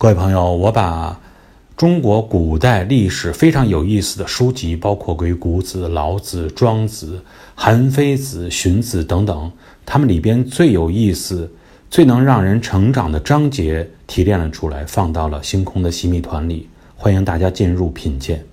各位朋友，我把中国古代历史非常有意思的书籍，包括鬼谷子、老子、庄子、韩非子、荀子等等，他们里边最有意思、最能让人成长的章节提炼了出来，放到了星空的洗米团里，欢迎大家进入品鉴。